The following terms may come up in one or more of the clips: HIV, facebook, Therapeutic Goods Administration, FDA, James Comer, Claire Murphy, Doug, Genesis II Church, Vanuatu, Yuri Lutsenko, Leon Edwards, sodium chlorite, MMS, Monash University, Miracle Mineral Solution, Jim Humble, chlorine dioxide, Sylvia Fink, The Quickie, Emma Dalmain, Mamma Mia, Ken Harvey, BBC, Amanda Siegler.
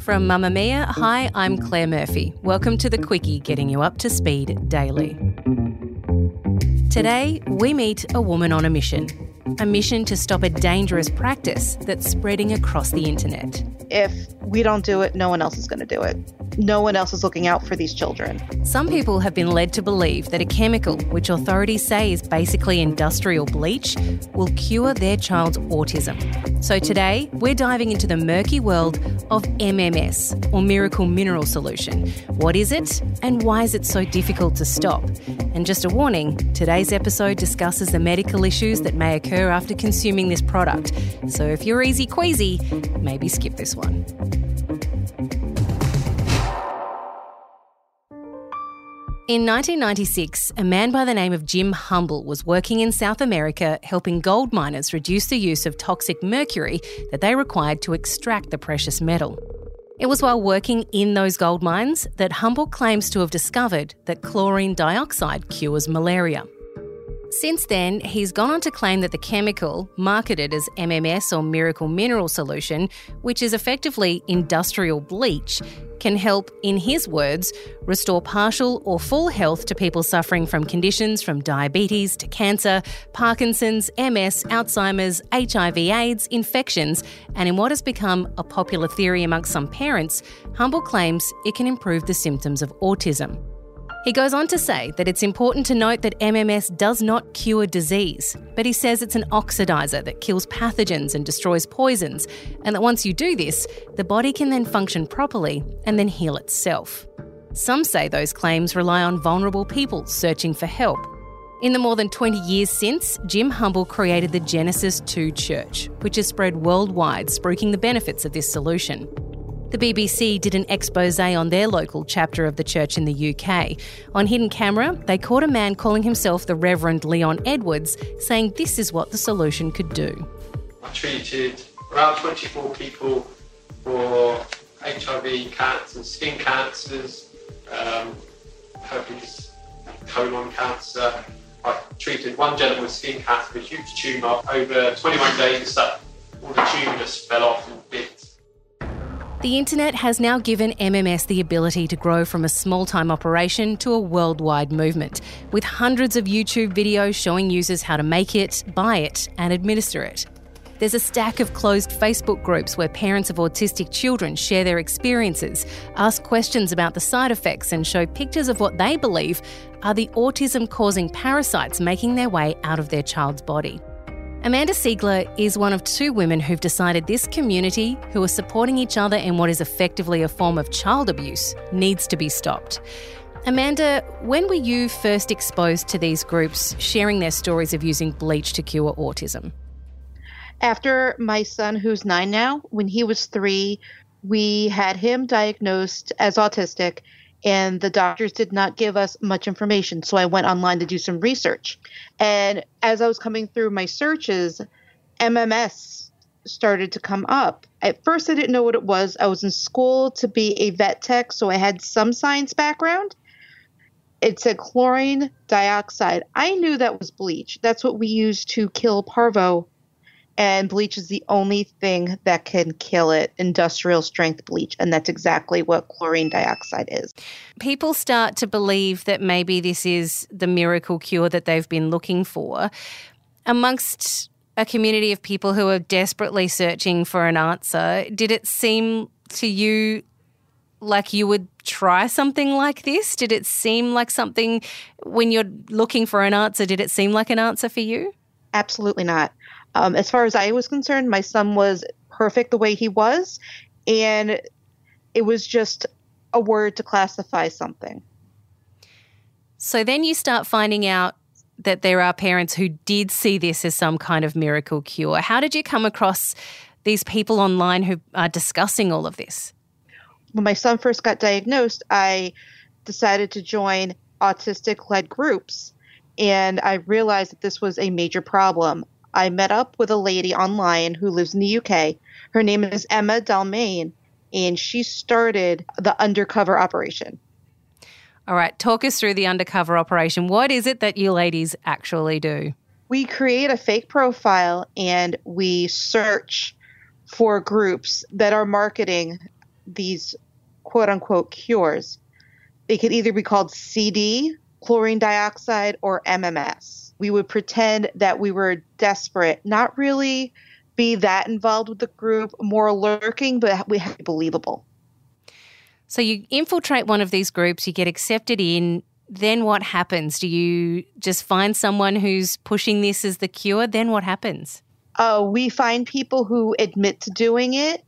From Mamma Mia, hi, I'm Claire Murphy. Welcome to The Quickie, getting you up to speed daily. Today, we meet a woman on a mission to stop a dangerous practice that's spreading across the internet. If we don't do it, no one else is going to do it. No one else is looking out for these children. Some people have been led to believe that a chemical, which authorities say is basically industrial bleach, will cure their child's autism. So today, we're diving into the murky world of MMS, or Miracle Mineral Solution. What is it, and why is it so difficult to stop? And just a warning, today's episode discusses the medical issues that may occur after consuming this product. So if you're easy queasy, maybe skip this one. In 1996, a man by the name of Jim Humble was working in South America helping gold miners reduce the use of toxic mercury that they required to extract the precious metal. It was while working in those gold mines that Humble claims to have discovered that chlorine dioxide cures malaria. Since then, he's gone on to claim that the chemical, marketed as MMS or Miracle Mineral Solution, which is effectively industrial bleach, can help, in his words, restore partial or full health to people suffering from conditions from diabetes to cancer, Parkinson's, MS, Alzheimer's, HIV/AIDS, infections, and in what has become a popular theory amongst some parents, Humble claims it can improve the symptoms of autism. He goes on to say that it's important to note that MMS does not cure disease, but he says it's an oxidizer that kills pathogens and destroys poisons, and that once you do this, the body can then function properly and then heal itself. Some say those claims rely on vulnerable people searching for help. In the more than 20 years since, Jim Humble created the Genesis II Church, which has spread worldwide, spruiking the benefits of this solution. The BBC did an exposé on their local chapter of the church in the UK. On hidden camera, they caught a man calling himself the Reverend Leon Edwards, saying this is what the solution could do. I treated around 24 people for HIV, cancer, skin cancers, herpes, colon cancer. I treated one gentleman with skin cancer with a huge tumour. Over 21 days, all the tumour just fell off in bits. The internet has now given MMS the ability to grow from a small-time operation to a worldwide movement, with hundreds of YouTube videos showing users how to make it, buy it, and administer it. There's a stack of closed Facebook groups where parents of autistic children share their experiences, ask questions about the side effects, and show pictures of what they believe are the autism-causing parasites making their way out of their child's body. Amanda Siegler is one of two women who've decided this community, who are supporting each other in what is effectively a form of child abuse, needs to be stopped. Amanda, when were you first exposed to these groups sharing their stories of using bleach to cure autism? After my son, who's 9 now, when he was 3, we had him diagnosed as autistic, and the doctors did not give us much information, so I went online to do some research. And as I was coming through my searches, MMS started to come up. At first, I didn't know what it was. I was in school to be a vet tech, so I had some science background. It said chlorine dioxide. I knew that was bleach. That's what we use to kill parvo, and bleach is the only thing that can kill it, industrial strength bleach, and that's exactly what chlorine dioxide is. People start to believe that maybe this is the miracle cure that they've been looking for. Amongst a community of people who are desperately searching for an answer, did it seem to you like you would try something like this? Did it seem like something, when you're looking for an answer, did it seem like an answer for you? Absolutely not. As far as I was concerned, my son was perfect the way he was, and it was just a word to classify something. So then you start finding out that there are parents who did see this as some kind of miracle cure. How did you come across these people online who are discussing all of this? When my son first got diagnosed, I decided to join autistic-led groups, and I realized that this was a major problem. I met up with a lady online who lives in the UK. Her name is Emma Dalmain, and she started the undercover operation. All right, talk us through the undercover operation. What is it that you ladies actually do? We create a fake profile and we search for groups that are marketing these quote-unquote cures. They could either be called CD, chlorine dioxide, or MMS. We would pretend that we were desperate, not really be that involved with the group, more lurking, but we have to be believable. So you infiltrate one of these groups, you get accepted in, then what happens? Do you just find someone who's pushing this as the cure? Then what happens? We find people who admit to doing it.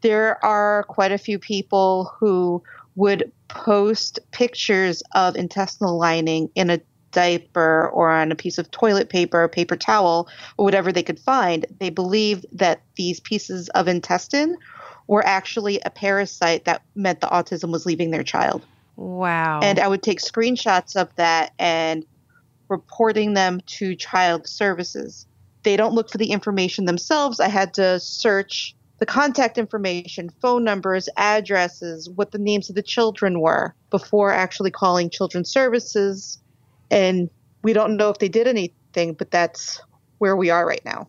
There are quite a few people who would post pictures of intestinal lining in a diaper or on a piece of toilet paper, a paper towel, or whatever they could find. They believed that these pieces of intestine were actually a parasite that meant the autism was leaving their child. Wow. And I would take screenshots of that and reporting them to child services. They don't look for the information themselves. I had to search the contact information, phone numbers, addresses, what the names of the children were before actually calling children's services. And we don't know if they did anything, but that's where we are right now.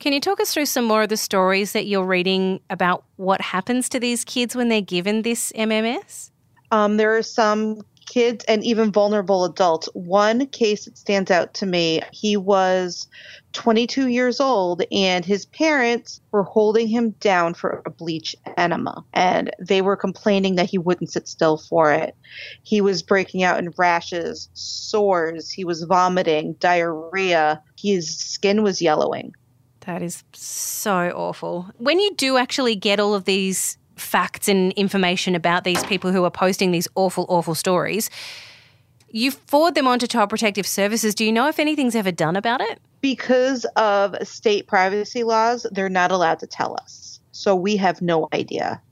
Can you talk us through some more of the stories that you're reading about what happens to these kids when they're given this MMS? There are some kids and even vulnerable adults. One case that stands out to me, he was 22 years old and his parents were holding him down for a bleach enema. And they were complaining that he wouldn't sit still for it. He was breaking out in rashes, sores. He was vomiting, diarrhea. His skin was yellowing. That is so awful. When you do actually get all of these facts and information about these people who are posting these awful, awful stories, you forward them on to Child Protective Services. Do you know if anything's ever done about it? Because of state privacy laws, they're not allowed to tell us. So we have no idea.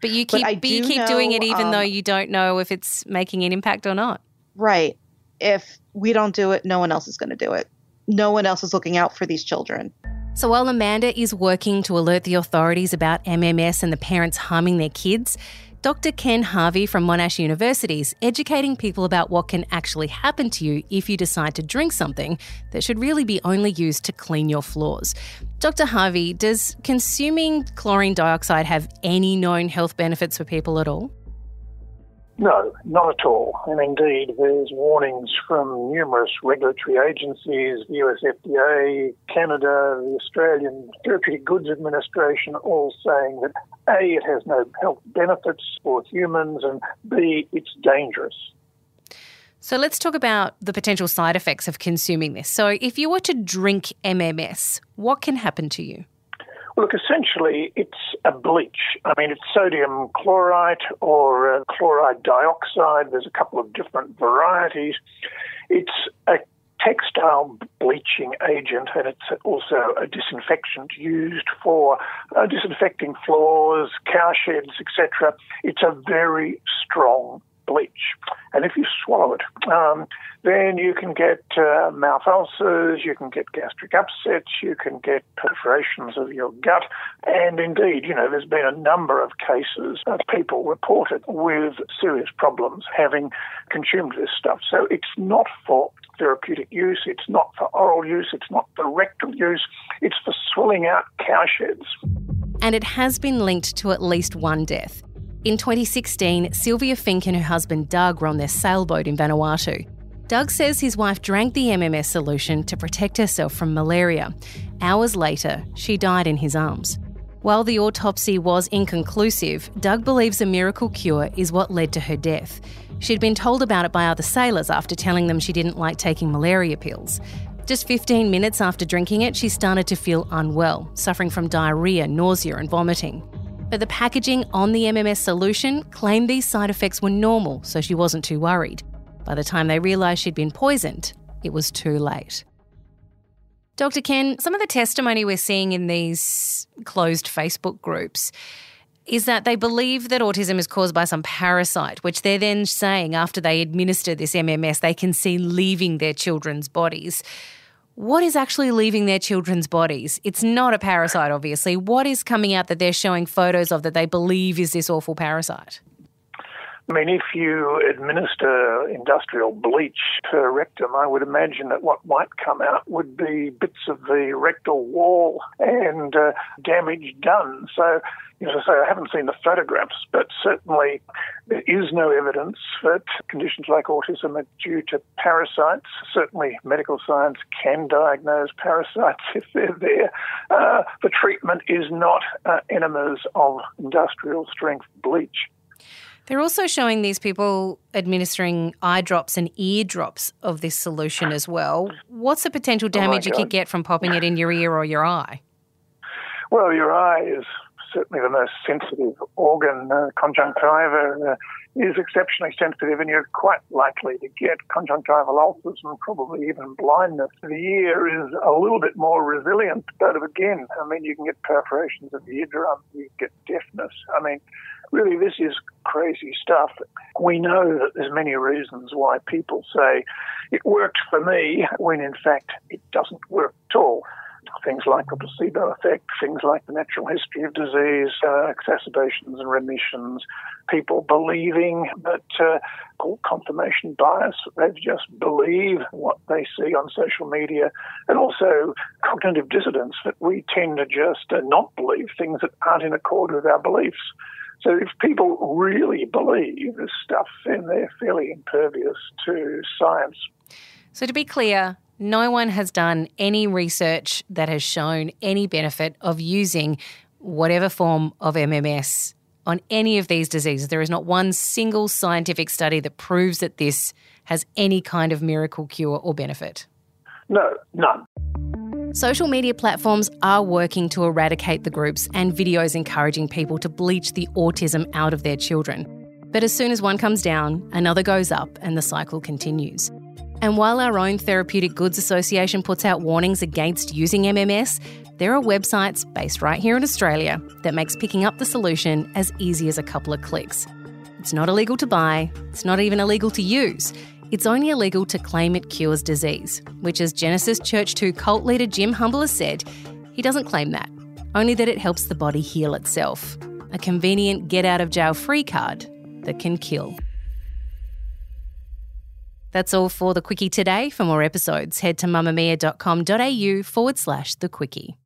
But you keep doing it even though you don't know if it's making an impact or not. Right. If we don't do it, no one else is going to do it. No one else is looking out for these children. So while Amanda is working to alert the authorities about MMS and the parents harming their kids, Dr. Ken Harvey from Monash University is educating people about what can actually happen to you if you decide to drink something that should really be only used to clean your floors. Dr. Harvey, does consuming chlorine dioxide have any known health benefits for people at all? No, not at all. And indeed, there's warnings from numerous regulatory agencies, the US FDA, Canada, the Australian Therapeutic Goods Administration, all saying that A, it has no health benefits for humans, and B, it's dangerous. So let's talk about the potential side effects of consuming this. So if you were to drink MMS, what can happen to you? Look, essentially, it's a bleach. I mean, it's sodium chlorite or chloride dioxide. There's a couple of different varieties. It's a textile bleaching agent, and it's also a disinfectant used for disinfecting floors, cow sheds, etc. It's a very strong bleach. And if you swallow it, then you can get mouth ulcers, you can get gastric upsets, you can get perforations of your gut. And indeed, you know, there's been a number of cases of people reported with serious problems having consumed this stuff. So it's not for therapeutic use, it's not for oral use, it's not for rectal use, it's for swilling out cow sheds. And it has been linked to at least one death. In 2016, Sylvia Fink and her husband Doug were on their sailboat in Vanuatu. Doug says his wife drank the MMS solution to protect herself from malaria. Hours later, she died in his arms. While the autopsy was inconclusive, Doug believes a miracle cure is what led to her death. She'd been told about it by other sailors after telling them she didn't like taking malaria pills. Just 15 minutes after drinking it, she started to feel unwell, suffering from diarrhoea, nausea and vomiting. But the packaging on the MMS solution claimed these side effects were normal, so she wasn't too worried. By the time they realised she'd been poisoned, it was too late. Dr. Ken, some of the testimony we're seeing in these closed Facebook groups is that they believe that autism is caused by some parasite, which they're then saying after they administer this MMS, they can see leaving their children's bodies. What is actually leaving their children's bodies? It's not a parasite, obviously. What is coming out that they're showing photos of that they believe is this awful parasite? I mean, if you administer industrial bleach per rectum, I would imagine that what might come out would be bits of the rectal wall and damage done. So, as I say, I haven't seen the photographs, but certainly there is no evidence that conditions like autism are due to parasites. Certainly medical science can diagnose parasites if they're there. The treatment is not enemas of industrial strength bleach. They're also showing these people administering eye drops and ear drops of this solution as well. What's the potential damage you could get from popping it in your ear or your eye? Well, your eye is certainly the most sensitive organ. Conjunctiva is exceptionally sensitive, and you're quite likely to get conjunctival ulcers and probably even blindness. The ear is a little bit more resilient, but again, I mean, you can get perforations of the eardrum, you get deafness. I mean, really, this is crazy stuff. We know that there's many reasons why people say it worked for me when, in fact, it doesn't work at all. Things like the placebo effect, things like the natural history of disease, exacerbations and remissions, people believing that called confirmation bias, they just believe what they see on social media, and also cognitive dissonance, that we tend to just not believe things that aren't in accord with our beliefs. So if people really believe this stuff, then they're fairly impervious to science. So to be clear, no one has done any research that has shown any benefit of using whatever form of MMS on any of these diseases. There is not one single scientific study that proves that this has any kind of miracle cure or benefit. No, none. Social media platforms are working to eradicate the groups and videos encouraging people to bleach the autism out of their children. But as soon as one comes down, another goes up and the cycle continues. And while our own Therapeutic Goods Association puts out warnings against using MMS, there are websites based right here in Australia that makes picking up the solution as easy as a couple of clicks. It's not illegal to buy, it's not even illegal to use. It's only illegal to claim it cures disease, which, as Genesis Church II cult leader Jim Humble has said, he doesn't claim that, only that it helps the body heal itself. A convenient get-out-of-jail-free card that can kill. That's all for The Quickie today. For more episodes, head to mammamia.com.au/The Quickie.